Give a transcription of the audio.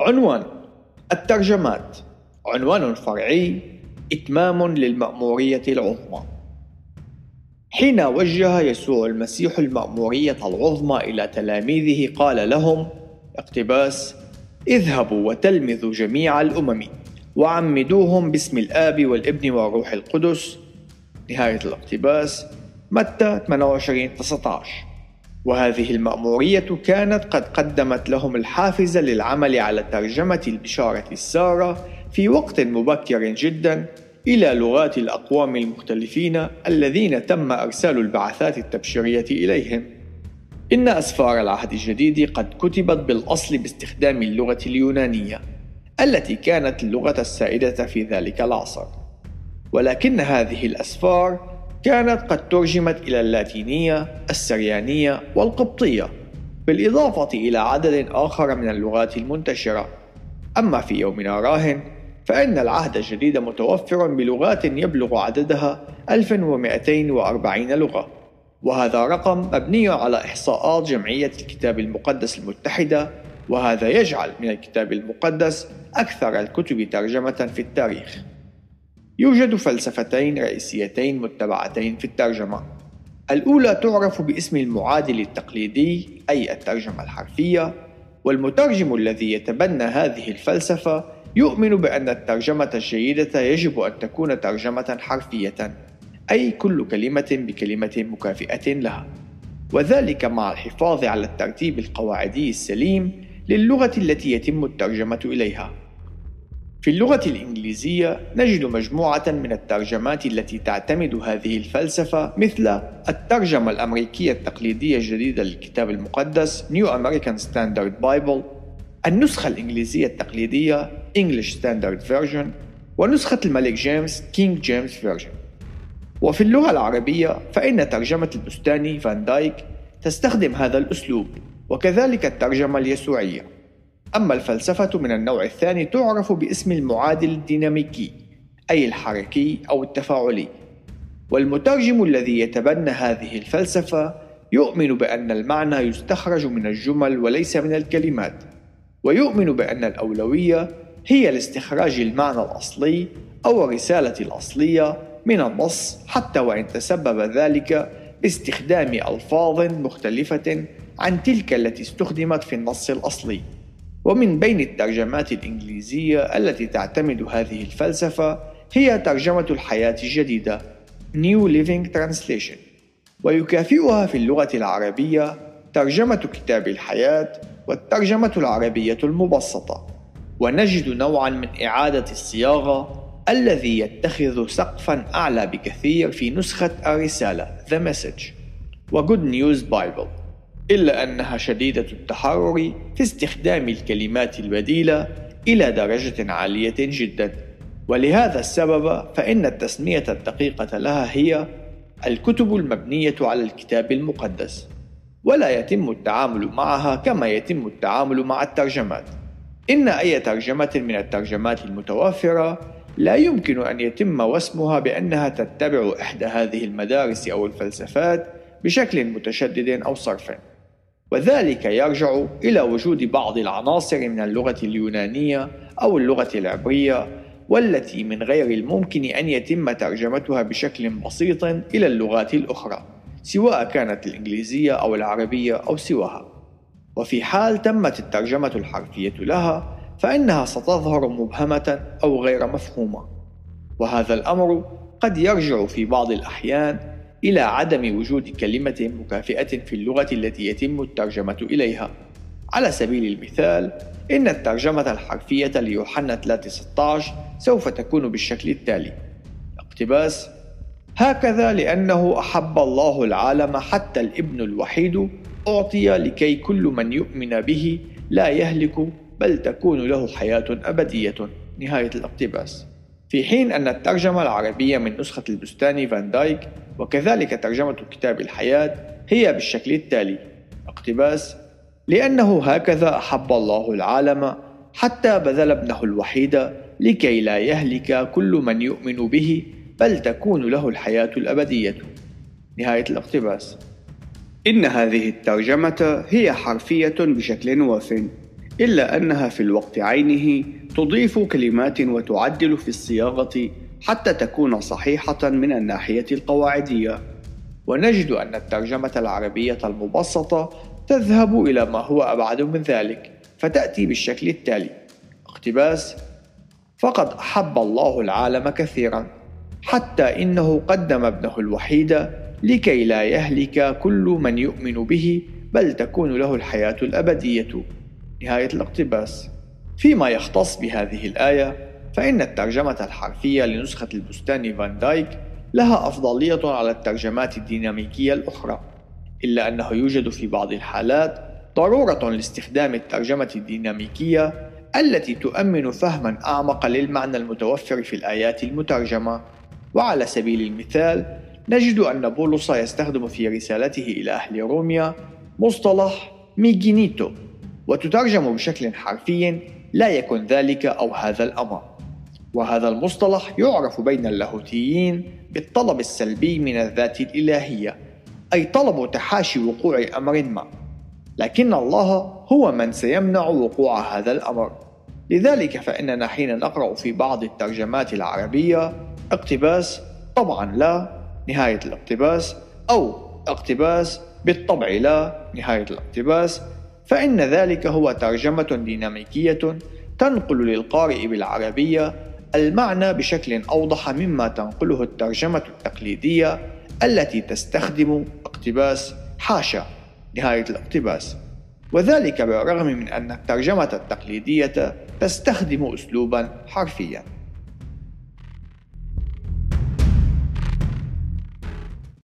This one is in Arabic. عنوان الترجمات: عنوان فرعي إتمام للمأمورية العظمى. حين وجه يسوع المسيح المأمورية العظمى إلى تلاميذه قال لهم، اقتباس: اذهبوا وتلمذوا جميع الأمم وعمدوهم باسم الآب والابن والروح القدس. نهاية الاقتباس. متى 28:19. وهذه المأمورية كانت قد قدمت لهم الحافز للعمل على ترجمة البشارة السارة في وقت مبكر جدا إلى لغات الأقوام المختلفين الذين تم إرسال البعثات التبشيرية إليهم. إن أسفار العهد الجديد قد كتبت بالأصل باستخدام اللغة اليونانية التي كانت اللغة السائدة في ذلك العصر، ولكن هذه الأسفار كانت قد ترجمت إلى اللاتينية، السريانية، والقبطية، بالإضافة إلى عدد آخر من اللغات المنتشرة. أما في يومنا راهن، فإن العهد الجديد متوفر بلغات يبلغ عددها 1240 لغة، وهذا رقم مبني على إحصاءات جمعية الكتاب المقدس المتحدة، وهذا يجعل من الكتاب المقدس أكثر الكتب ترجمة في التاريخ. يوجد فلسفتين رئيسيتين متبعتين في الترجمة. الأولى تعرف باسم المعادل التقليدي، أي الترجمة الحرفية، والمترجم الذي يتبنى هذه الفلسفة يؤمن بأن الترجمة الجيدة يجب أن تكون ترجمة حرفية، أي كل كلمة بكلمة مكافئة لها، وذلك مع الحفاظ على الترتيب القواعدي السليم للغة التي يتم الترجمة إليها. في اللغة الإنجليزية نجد مجموعة من الترجمات التي تعتمد هذه الفلسفة، مثل الترجمة الأمريكية التقليدية الجديدة للكتاب المقدس New American Standard Bible، النسخة الإنجليزية التقليدية English Standard Version، ونسخة الملك جيمس King James Version. وفي اللغة العربية فإن ترجمة البستاني فان دايك تستخدم هذا الأسلوب، وكذلك الترجمة اليسوعية. أما الفلسفة من النوع الثاني تعرف باسم المعادل الديناميكي، أي الحركي أو التفاعلي، والمترجم الذي يتبنى هذه الفلسفة يؤمن بأن المعنى يستخرج من الجمل وليس من الكلمات، ويؤمن بأن الأولوية هي لاستخراج المعنى الأصلي أو الرسالة الأصلية من النص، حتى وإن تسبب ذلك باستخدام ألفاظ مختلفة عن تلك التي استخدمت في النص الأصلي. ومن بين الترجمات الإنجليزية التي تعتمد هذه الفلسفة هي ترجمة الحياة الجديدة New Living Translation، ويكافئها في اللغة العربية ترجمة كتاب الحياة والترجمة العربية المبسطة. ونجد نوعا من إعادة الصياغة الذي يتخذ سقفا أعلى بكثير في نسخة الرسالة The Message و Good News Bible، إلا أنها شديدة التحرر في استخدام الكلمات البديلة إلى درجة عالية جدا، ولهذا السبب فإن التسمية الدقيقة لها هي الكتب المبنية على الكتاب المقدس، ولا يتم التعامل معها كما يتم التعامل مع الترجمات. إن أي ترجمة من الترجمات المتوفرة لا يمكن أن يتم وسمها بأنها تتبع إحدى هذه المدارس أو الفلسفات بشكل متشدد أو صرف، وذلك يرجع إلى وجود بعض العناصر من اللغة اليونانية أو اللغة العبرية، والتي من غير الممكن أن يتم ترجمتها بشكل بسيط إلى اللغات الأخرى، سواء كانت الإنجليزية أو العربية أو سواها. وفي حال تمت الترجمة الحرفية لها فإنها ستظهر مبهمة أو غير مفهومة، وهذا الأمر قد يرجع في بعض الأحيان إلى عدم وجود كلمة مكافئة في اللغة التي يتم الترجمة إليها. على سبيل المثال، إن الترجمة الحرفية ليوحنا 3:16 سوف تكون بالشكل التالي، اقتباس: هكذا لأنه أحب الله العالم حتى الابن الوحيد أعطي لكي كل من يؤمن به لا يهلك بل تكون له حياة أبدية. نهاية الاقتباس. في حين أن الترجمة العربية من نسخة البستاني فان دايك وكذلك ترجمة كتاب الحياة هي بالشكل التالي، اقتباس: لأنه هكذا أحب الله العالم حتى بذل ابنه الوحيد لكي لا يهلك كل من يؤمن به بل تكون له الحياة الأبدية. نهاية الاقتباس. إن هذه الترجمة هي حرفية بشكل واف، إلا أنها في الوقت عينه تضيف كلمات وتعدل في الصياغة حتى تكون صحيحة من الناحية القواعدية. ونجد أن الترجمة العربية المبسطة تذهب إلى ما هو أبعد من ذلك، فتأتي بالشكل التالي: اقتباس: فقد أحب الله العالم كثيرا حتى إنه قدم ابنه الوحيد لكي لا يهلك كل من يؤمن به بل تكون له الحياة الأبدية. نهاية الاقتباس. فيما يختص بهذه الآية، فإن الترجمة الحرفية لنسخة البستاني فان دايك لها أفضلية على الترجمات الديناميكية الأخرى، إلا أنه يوجد في بعض الحالات ضرورة لاستخدام الترجمة الديناميكية التي تؤمن فهما أعمق للمعنى المتوفر في الآيات المترجمة. وعلى سبيل المثال، نجد أن بولس يستخدم في رسالته إلى أهل روميا مصطلح ميجينيتو، وتترجم بشكل حرفي لا يكن ذلك أو هذا الأمر. وهذا المصطلح يعرف بين اللاهوتيين بالطلب السلبي من الذات الإلهية، أي طلب تحاشي وقوع أمر ما، لكن الله هو من سيمنع وقوع هذا الأمر. لذلك فإننا حين نقرأ في بعض الترجمات العربية اقتباس طبعا لا، نهاية الاقتباس، أو اقتباس بالطبع لا، نهاية الاقتباس، فإن ذلك هو ترجمة ديناميكية تنقل للقارئ بالعربية المعنى بشكل أوضح مما تنقله الترجمة التقليدية التي تستخدم اقتباس حاشا، نهاية الاقتباس. وذلك بالرغم من أن الترجمة التقليدية تستخدم أسلوبا حرفيا.